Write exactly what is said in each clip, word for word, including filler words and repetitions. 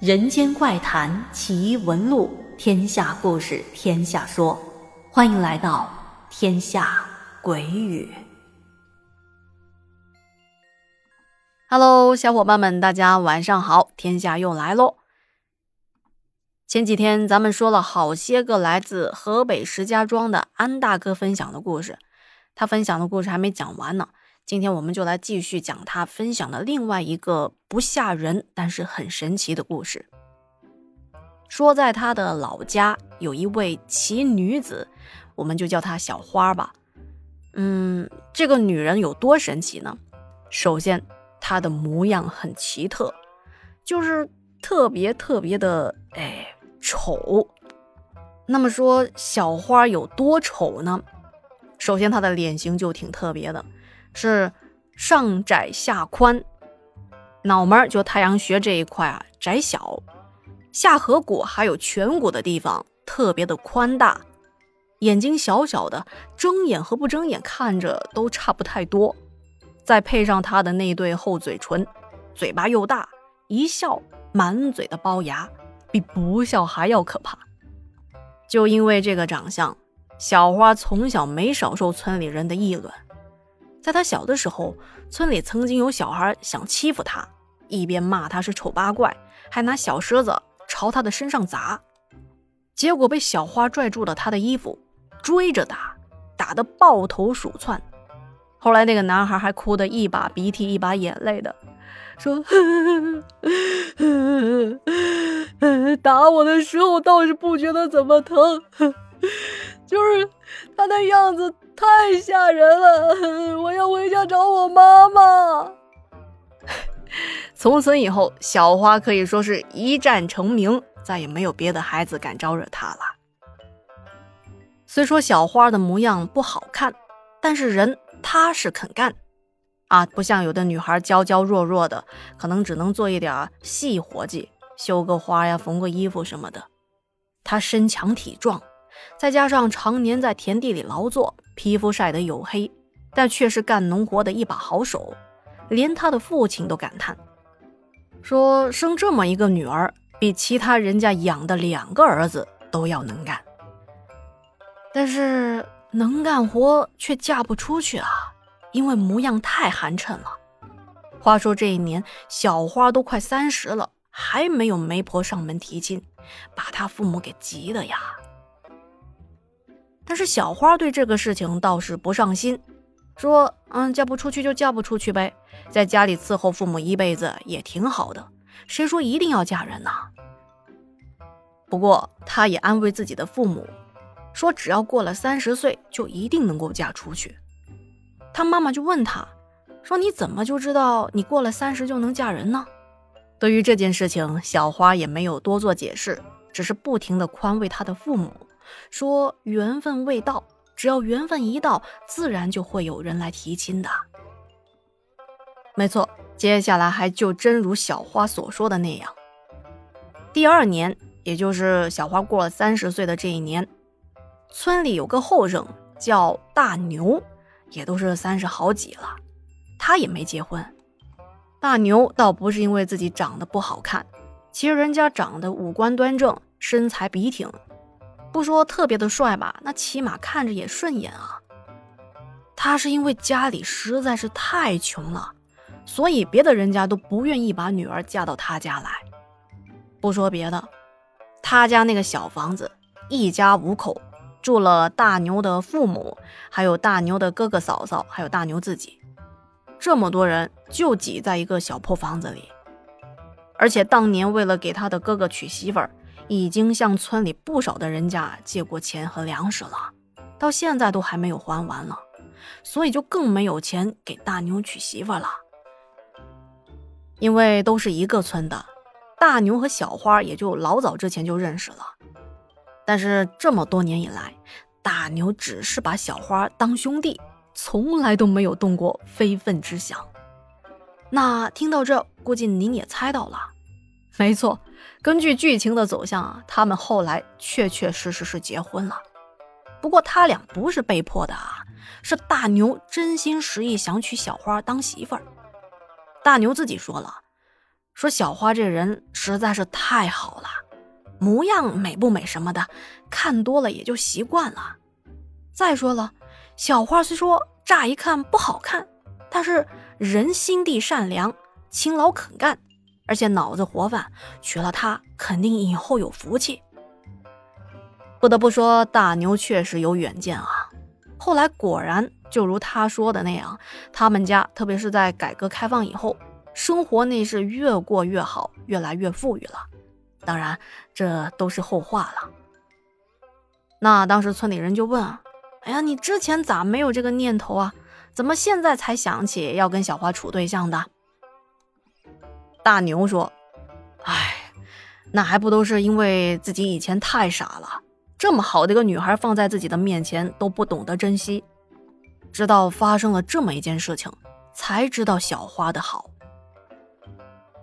人间怪谈奇闻录，天下故事天下说，欢迎来到天下鬼语。Hello， 小伙伴们，大家晚上好，天下又来咯。前几天咱们说了好些个来自河北石家庄的安大哥分享的故事，他分享的故事还没讲完呢，今天我们就来继续讲他分享的另外一个不吓人但是很神奇的故事。说在他的老家有一位奇女子，我们就叫她小花吧。嗯，这个女人有多神奇呢？首先她的模样很奇特，就是特别特别的哎丑。那么说小花有多丑呢？首先她的脸型就挺特别的，是上窄下宽，脑门就太阳穴这一块啊窄小，下颌骨还有颧骨的地方特别的宽大，眼睛小小的，睁眼和不睁眼看着都差不太多，再配上他的那对厚嘴唇，嘴巴又大，一笑满嘴的龅牙，比不笑还要可怕。就因为这个长相，小花从小没少受村里人的议论。在他小的时候，村里曾经有小孩想欺负他，一边骂他是丑八怪，还拿小石子朝他的身上砸，结果被小花拽住了他的衣服，追着打，打得抱头鼠窜。后来那个男孩还哭得一把鼻涕一把眼泪的，说呵呵呵呵，打我的时候倒是不觉得怎么疼，就是他那样子太吓人了，我要回家找我妈妈。从此以后，小花可以说是一战成名，再也没有别的孩子敢招惹她了。虽说小花的模样不好看，但是人踏实肯干啊，不像有的女孩娇娇弱弱的，可能只能做一点细活计，绣个花呀，缝个衣服什么的。她身强体壮，再加上常年在田地里劳作，皮肤晒得黝黑，但却是干农活的一把好手，连他的父亲都感叹，说生这么一个女儿，比其他人家养的两个儿子都要能干。但是能干活却嫁不出去啊，因为模样太寒碜了。话说这一年，小花都快三十了，还没有媒婆上门提亲，把她父母给急的呀。但是小花对这个事情倒是不上心，说嗯，嫁不出去就嫁不出去呗，在家里伺候父母一辈子也挺好的，谁说一定要嫁人呢？不过她也安慰自己的父母，说只要过了三十岁就一定能够嫁出去。她妈妈就问她，说你怎么就知道你过了三十就能嫁人呢？对于这件事情，小花也没有多做解释，只是不停地宽慰她的父母，说缘分未到，只要缘分一到，自然就会有人来提亲的。没错，接下来还就真如小花所说的那样，第二年，也就是小花过了三十岁的这一年，村里有个后生叫大牛，也都是三十好几了，他也没结婚。大牛倒不是因为自己长得不好看，其实人家长得五官端正，身材笔挺，不说特别的帅吧，那起码看着也顺眼啊。他是因为家里实在是太穷了，所以别的人家都不愿意把女儿嫁到他家来。不说别的，他家那个小房子，一家五口，住了大牛的父母，还有大牛的哥哥嫂嫂，还有大牛自己。这么多人就挤在一个小破房子里。而且当年为了给他的哥哥娶媳妇儿，已经向村里不少的人家借过钱和粮食了，到现在都还没有还完了，所以就更没有钱给大牛娶媳妇了。因为都是一个村的，大牛和小花也就老早之前就认识了，但是这么多年以来，大牛只是把小花当兄弟，从来都没有动过非分之想。那听到这，估计您也猜到了，没错，根据剧情的走向啊，他们后来确确实实是结婚了。不过他俩不是被迫的啊，是大牛真心实意想娶小花当媳妇儿。大牛自己说了，说小花这人实在是太好了，模样美不美什么的，看多了也就习惯了。再说了，小花虽说乍一看不好看，但是人心地善良，勤劳肯干，而且脑子活泛，娶了她肯定以后有福气。不得不说，大牛确实有远见啊。后来果然就如他说的那样，他们家特别是在改革开放以后，生活那是越过越好，越来越富裕了。当然这都是后话了。那当时村里人就问啊，哎呀，你之前咋没有这个念头啊？怎么现在才想起要跟小花处对象的？大牛说，哎，那还不都是因为自己以前太傻了，这么好的一个女孩放在自己的面前都不懂得珍惜，直到发生了这么一件事情，才知道小花的好。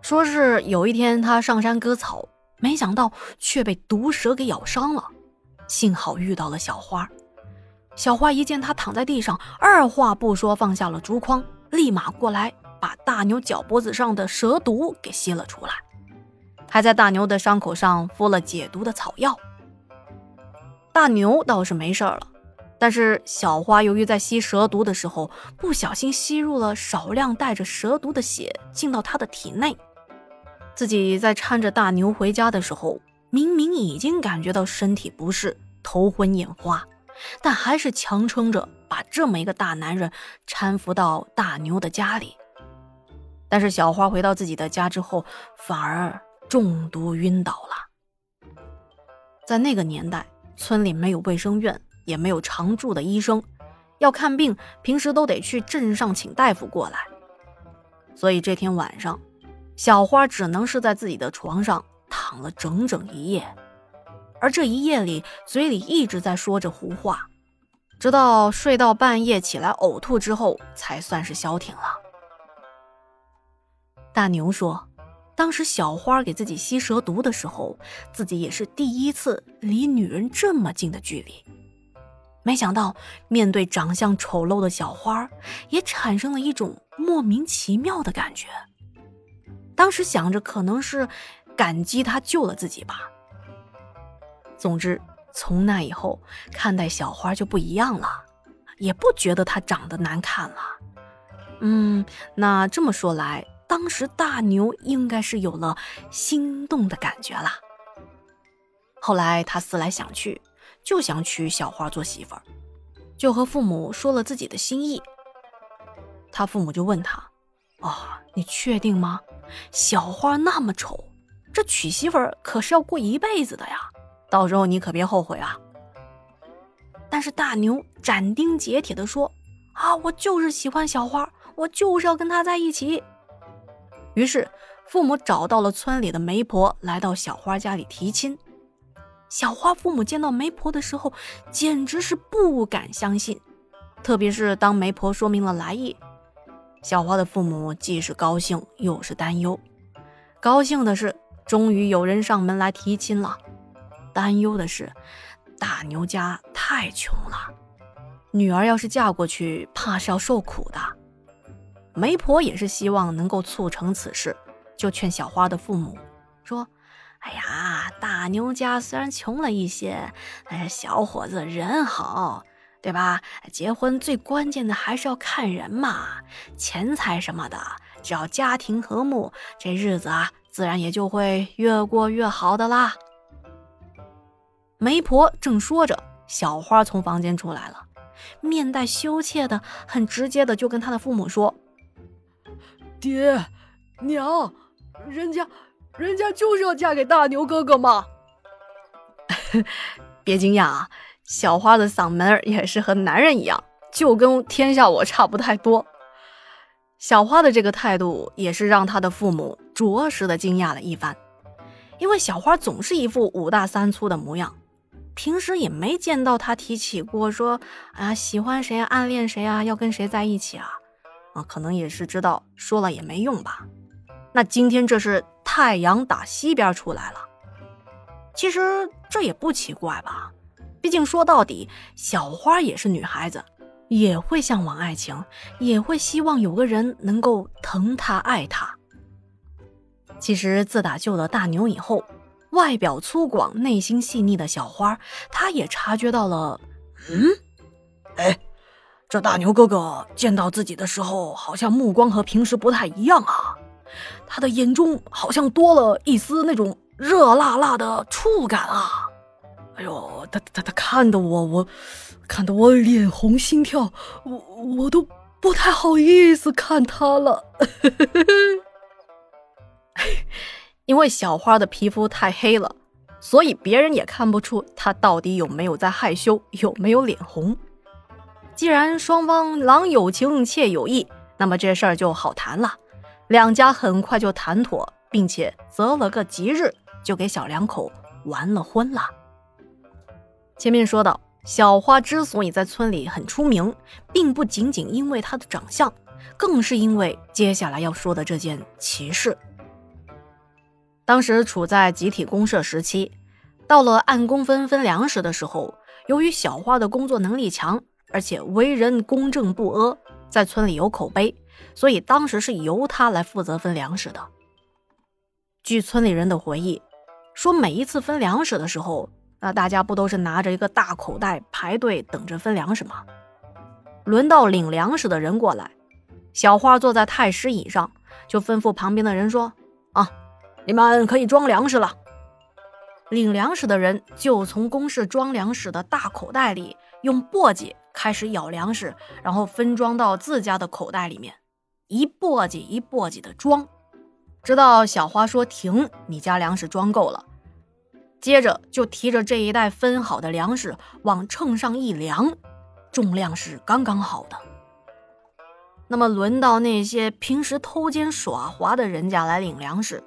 说是有一天她上山割草，没想到却被毒蛇给咬伤了，幸好遇到了小花。小花一见她躺在地上，二话不说放下了竹筐，立马过来把大牛脚脖子上的蛇毒给吸了出来，还在大牛的伤口上敷了解毒的草药。大牛倒是没事了，但是小花由于在吸蛇毒的时候不小心吸入了少量带着蛇毒的血进到他的体内，自己在搀着大牛回家的时候，明明已经感觉到身体不适，头昏眼花，但还是强撑着把这么一个大男人搀扶到大牛的家里。但是小花回到自己的家之后，反而中毒晕倒了。在那个年代，村里没有卫生院，也没有常驻的医生，要看病平时都得去镇上请大夫过来。所以这天晚上，小花只能是在自己的床上躺了整整一夜，而这一夜里嘴里一直在说着胡话，直到睡到半夜起来呕吐之后才算是消停了。大牛说，当时小花给自己吸蛇毒的时候，自己也是第一次离女人这么近的距离，没想到面对长相丑陋的小花，也产生了一种莫名其妙的感觉。当时想着可能是感激她救了自己吧。总之从那以后，看待小花就不一样了，也不觉得她长得难看了。嗯，那这么说来，当时大牛应该是有了心动的感觉了。后来他思来想去，就想娶小花做媳妇儿，就和父母说了自己的心意。他父母就问他，哦，你确定吗？小花那么丑，这娶媳妇儿可是要过一辈子的呀，到时候你可别后悔啊。但是大牛斩钉截铁地说，啊，我就是喜欢小花，我就是要跟她在一起。于是父母找到了村里的媒婆，来到小花家里提亲。小花父母见到媒婆的时候简直是不敢相信，特别是当媒婆说明了来意，小花的父母既是高兴又是担忧。高兴的是终于有人上门来提亲了，担忧的是大牛家太穷了，女儿要是嫁过去怕是要受苦的。媒婆也是希望能够促成此事，就劝小花的父母说，哎呀，大牛家虽然穷了一些，但是小伙子人好，对吧？结婚最关键的还是要看人嘛，钱财什么的，只要家庭和睦，这日子啊自然也就会越过越好的啦。媒婆正说着，小花从房间出来了，面带羞怯的很直接的就跟他的父母说，爹娘，人家人家就是要嫁给大牛哥哥嘛。别惊讶啊，小花的嗓门也是和男人一样，就跟天下我差不太多。小花的这个态度也是让她的父母着实的惊讶了一番，因为小花总是一副五大三粗的模样，平时也没见到她提起过说啊喜欢谁啊，暗恋谁啊，要跟谁在一起啊。啊，可能也是知道说了也没用吧。那今天这是太阳打西边出来了，其实这也不奇怪吧，毕竟说到底小花也是女孩子，也会向往爱情，也会希望有个人能够疼她爱她。其实自打救了大牛以后，外表粗犷内心细腻的小花，她也察觉到了。嗯，哎，这大牛哥哥见到自己的时候好像目光和平时不太一样啊，他的眼中好像多了一丝那种热辣辣的触感啊。哎呦，他他他看得我我看得我脸红心跳，我我都不太好意思看他了。因为小花的皮肤太黑了，所以别人也看不出她到底有没有在害羞，有没有脸红。既然双方郎有情妾有意，那么这事儿就好谈了。两家很快就谈妥，并且择了个吉日，就给小两口完了婚了。前面说到，小花之所以在村里很出名，并不仅仅因为她的长相，更是因为接下来要说的这件奇事。当时处在集体公社时期，到了按工分分粮食的时候，由于小花的工作能力强，而且为人公正不阿，在村里有口碑，所以当时是由她来负责分粮食的。据村里人的回忆说，每一次分粮食的时候，那大家不都是拿着一个大口袋排队等着分粮食吗？轮到领粮食的人过来，小花坐在太师椅上，就吩咐旁边的人说，啊，你们可以装粮食了。领粮食的人就从公社装粮食的大口袋里用簸箕开始舀粮食，然后分装到自家的口袋里面，一簸箕一簸箕的装，直到小花说停，你家粮食装够了，接着就提着这一袋分好的粮食往秤上一量，重量是刚刚好的。那么轮到那些平时偷奸耍滑的人家来领粮食，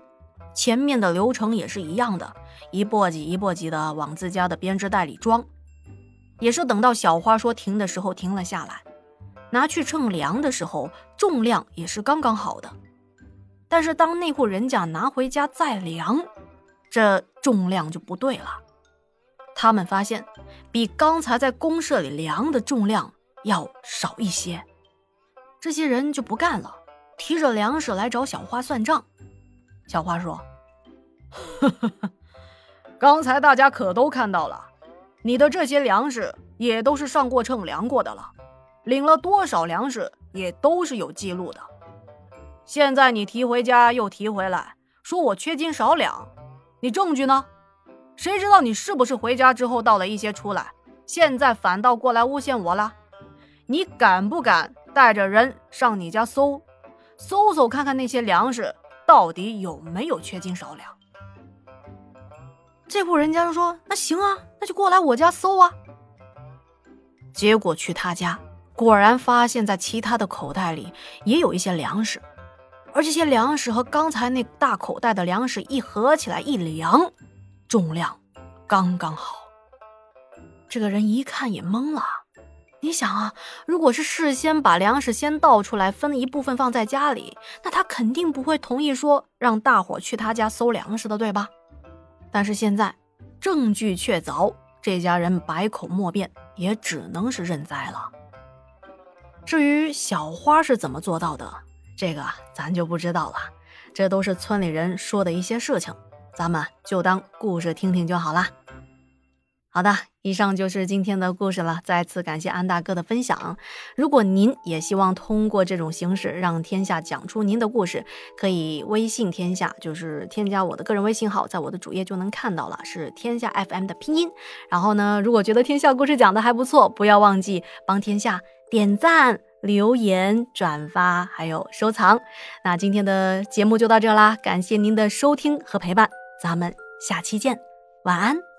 前面的流程也是一样的，一簸箕一簸箕的往自家的编织袋里装，也是等到小花说停的时候停了下来，拿去称量的时候重量也是刚刚好的。但是当那户人家拿回家再量，这重量就不对了，他们发现比刚才在公社里量的重量要少一些，这些人就不干了，提着粮食来找小花算账。小花说，呵呵呵，刚才大家可都看到了，你的这些粮食也都是上过秤量过的了，领了多少粮食也都是有记录的，现在你提回家又提回来说我缺斤少两，你证据呢？谁知道你是不是回家之后倒了一些出来，现在反倒过来诬陷我了，你敢不敢带着人上你家搜搜搜看看那些粮食到底有没有缺斤少两？这户人家就说，那行啊，那就过来我家搜啊。结果去他家，果然发现在其他的口袋里也有一些粮食，而这些粮食和刚才那大口袋的粮食一合起来一量，重量刚刚好。这个人一看也懵了，你想啊，如果是事先把粮食先倒出来，分一部分放在家里，那他肯定不会同意说让大伙去他家搜粮食的，对吧？但是现在证据确凿，这家人百口莫辩，也只能是认栽了。至于小花是怎么做到的，这个咱就不知道了，这都是村里人说的一些事情，咱们就当故事听听就好了。好的，以上就是今天的故事了，再次感谢安大哥的分享。如果您也希望通过这种形式让天下讲出您的故事，可以微信天下，就是添加我的个人微信号，在我的主页就能看到了，是天下 F M 的拼音。然后呢，如果觉得天下故事讲的还不错，不要忘记帮天下点赞、留言、转发还有收藏。那今天的节目就到这啦，感谢您的收听和陪伴，咱们下期见，晚安。